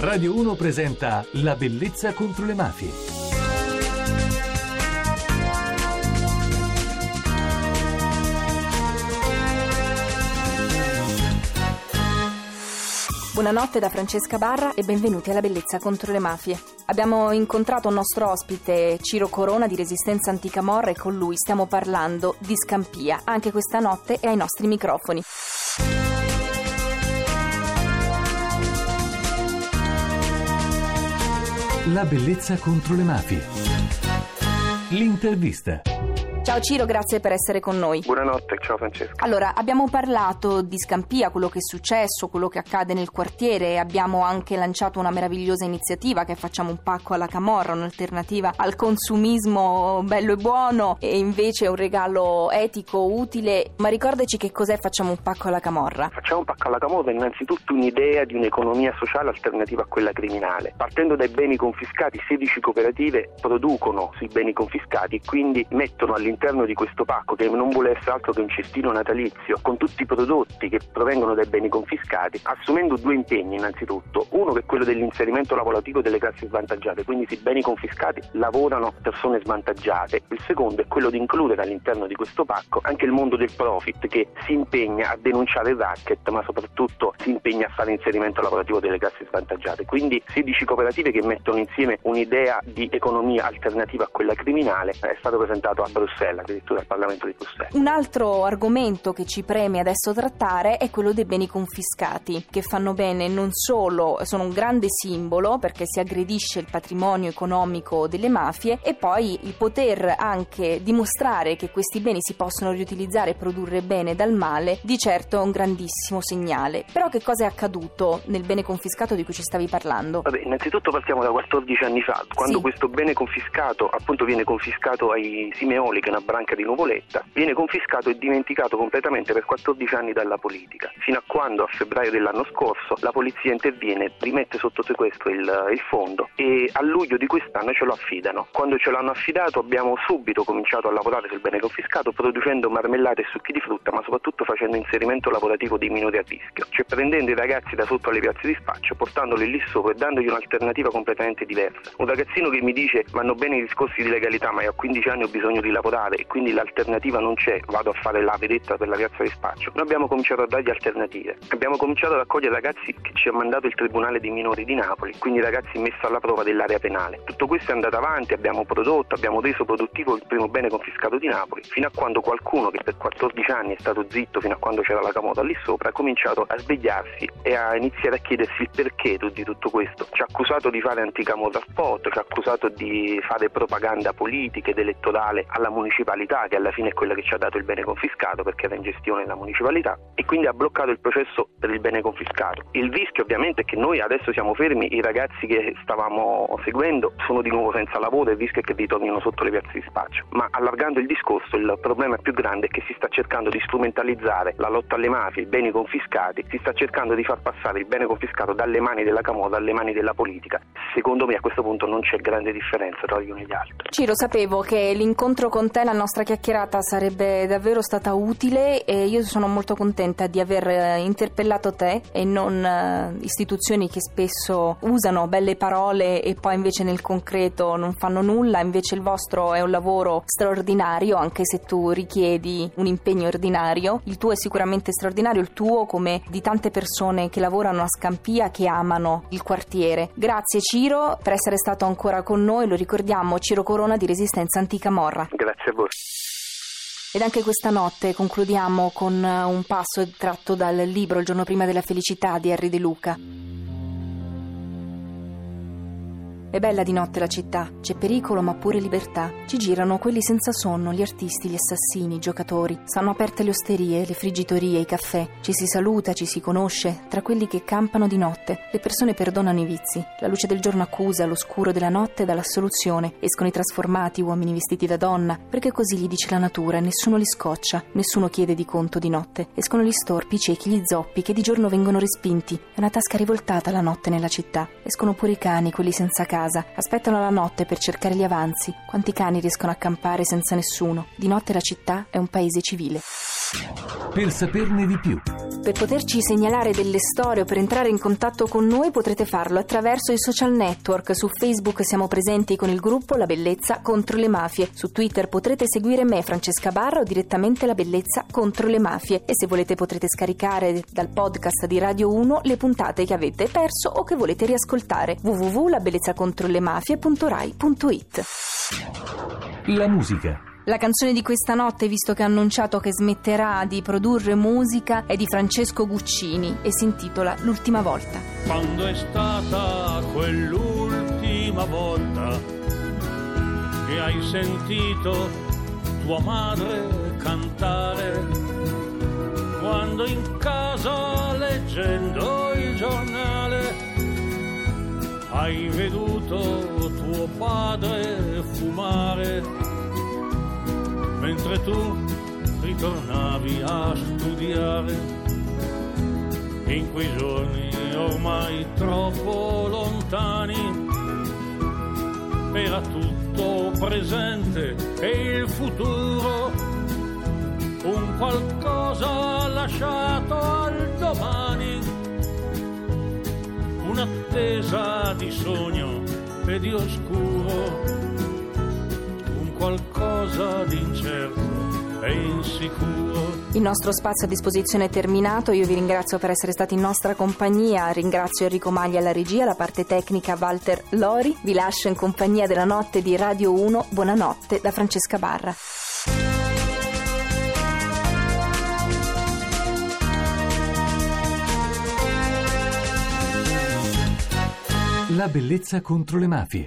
Radio 1 presenta La Bellezza Contro le Mafie. Buonanotte da Francesca Barra e benvenuti alla Bellezza Contro le Mafie. Abbiamo incontrato un nostro ospite, Ciro Corona, di Resistenza Anticamorra, e con lui stiamo parlando di Scampia. Anche questa notte è ai nostri microfoni. La bellezza contro le mafie. L'intervista. Ciao Ciro, grazie per essere con noi. Buonanotte, ciao Francesca. Allora, abbiamo parlato di Scampia, quello che è successo, quello che accade nel quartiere, e abbiamo anche lanciato una meravigliosa iniziativa che è Facciamo un pacco alla camorra, un'alternativa al consumismo bello e buono e invece un regalo etico, utile. Ma ricordaci che cos'è Facciamo un pacco alla camorra. Facciamo un pacco alla camorra è innanzitutto un'idea di un'economia sociale alternativa a quella criminale. Partendo dai beni confiscati, 16 cooperative producono sui beni confiscati e quindi mettono all'interno di questo pacco, che non vuole essere altro che un cestino natalizio, con tutti i prodotti che provengono dai beni confiscati, assumendo due impegni innanzitutto. Uno che è quello dell'inserimento lavorativo delle classi svantaggiate, quindi sui beni confiscati lavorano persone svantaggiate. Il secondo è quello di includere all'interno di questo pacco anche il mondo del profit, che si impegna a denunciare il racket, ma soprattutto si impegna a fare inserimento lavorativo delle classi svantaggiate. Quindi 16 cooperative che mettono insieme un'idea di economia alternativa a quella criminale. È stato presentato a Bruxelles, addirittura al Parlamento di Bruxelles. Un altro argomento che ci preme adesso trattare è quello dei beni confiscati, che fanno bene non solo, sono un grande simbolo perché si aggredisce il patrimonio economico delle mafie, e poi il poter anche dimostrare che questi beni si possono riutilizzare e produrre bene dal male, di certo è un grandissimo segnale. Però che cosa è accaduto nel bene confiscato di cui ci stavi parlando? Vabbè, innanzitutto partiamo da 14 anni fa, quando questo bene confiscato appunto viene confiscato ai Simeoli, che è una branca di Nuvoletta, viene confiscato e dimenticato completamente per 14 anni dalla politica, fino a quando a febbraio dell'anno scorso la polizia interviene, rimette sotto sequestro il fondo, e a luglio di quest'anno ce lo affidano. Quando ce l'hanno affidato abbiamo subito cominciato a lavorare sul bene confiscato, producendo marmellate e succhi di frutta, ma soprattutto facendo inserimento lavorativo dei minori a rischio, cioè prendendo i ragazzi da sotto alle piazze di spaccio, portandoli lì sopra e dandogli un'alternativa completamente diversa. Un ragazzino che mi dice: vanno bene i discorsi di legalità, ma io a 15 anni ho bisogno di lavorare e quindi l'alternativa non c'è, vado a fare la vedetta per la piazza di spaccio. Noi abbiamo cominciato a dargli alternative, abbiamo cominciato ad accogliere ragazzi che ci ha mandato il Tribunale dei Minori di Napoli, quindi ragazzi messi alla prova dell'area penale. Tutto questo è andato avanti, abbiamo prodotto, abbiamo reso produttivo il primo bene confiscato di Napoli, fino a quando qualcuno che per 14 anni è stato zitto, fino a quando c'era la camorra lì sopra, ha cominciato a svegliarsi e a iniziare a chiedersi il perché di tutto questo. Ci ha accusato di fare anticamorra spot, ci ha accusato di fare propaganda politica ed elettorale alla municipalità, che alla fine è quella che ci ha dato il bene confiscato, perché era in gestione la municipalità, e quindi ha bloccato il processo per il bene confiscato. Il rischio ovviamente è che noi adesso siamo fermi, i ragazzi che stavamo seguendo sono di nuovo senza lavoro, il rischio è che ritornino sotto le piazze di spaccio. Ma allargando il discorso, il problema più grande è che si sta cercando di strumentalizzare la lotta alle mafie, i beni confiscati, si sta cercando di far passare il bene confiscato dalle mani della camorra alle mani della politica. Secondo me a questo punto non c'è grande differenza tra gli uni e gli altri. Ciro, sapevo che l'incontro con te, la nostra chiacchierata, sarebbe davvero stata utile, e io sono molto contenta di aver interpellato te e non istituzioni che spesso usano belle parole e poi invece nel concreto non fanno nulla. Invece il vostro è un lavoro straordinario, anche se tu richiedi un impegno ordinario. Il tuo è sicuramente straordinario, il tuo come di tante persone che lavorano a Scampia, che amano il quartiere. Grazie Ciro per essere stato ancora con noi, lo ricordiamo, Ciro Corona di Resistenza Anticamorra. Grazie. Ed anche questa notte concludiamo con un passo tratto dal libro Il giorno prima della felicità di Erri De Luca. È bella di notte la città, c'è pericolo ma pure libertà. Ci girano quelli senza sonno, gli artisti, gli assassini, i giocatori. Sono aperte le osterie, le friggitorie, i caffè. Ci si saluta, ci si conosce. Tra quelli che campano di notte, le persone perdonano i vizi. La luce del giorno accusa, l'oscuro della notte dà l'assoluzione. Escono i trasformati, uomini vestiti da donna, perché così gli dice la natura, nessuno li scoccia, nessuno chiede di conto di notte. Escono gli storpi, i ciechi, gli zoppi, che di giorno vengono respinti. È una tasca rivoltata la notte nella città. Escono pure i cani, quelli senza casa. Aspettano la notte per cercare gli avanzi. Quanti cani riescono a campare senza nessuno? Di notte la città è un paese civile. Per saperne di più, per poterci segnalare delle storie o per entrare in contatto con noi, potrete farlo attraverso i social network. Su Facebook siamo presenti con il gruppo La Bellezza Contro le Mafie. Su Twitter potrete seguire me, Francesca Barra, o direttamente La Bellezza Contro le Mafie. E se volete potrete scaricare dal podcast di Radio 1 le puntate che avete perso o che volete riascoltare. www.labellezzacontrolemafie.rai.it. La musica. La canzone di questa notte, visto che ha annunciato che smetterà di produrre musica, è di Francesco Guccini e si intitola L'ultima volta. Quando è stata quell'ultima volta che hai sentito tua madre cantare, quando in casa leggendo il giornale hai veduto tuo padre fumare, mentre tu ritornavi a studiare. In quei giorni ormai troppo lontani era tutto presente e il futuro un qualcosa lasciato al domani, un'attesa di sogno e di oscuro, qualcosa di incerto e insicuro. Il nostro spazio a disposizione è terminato. Io vi ringrazio per essere stati in nostra compagnia. Ringrazio Enrico Maglia alla regia, la parte tecnica Walter Lori. Vi lascio in compagnia della notte di Radio 1. Buonanotte da Francesca Barra. La bellezza contro le mafie.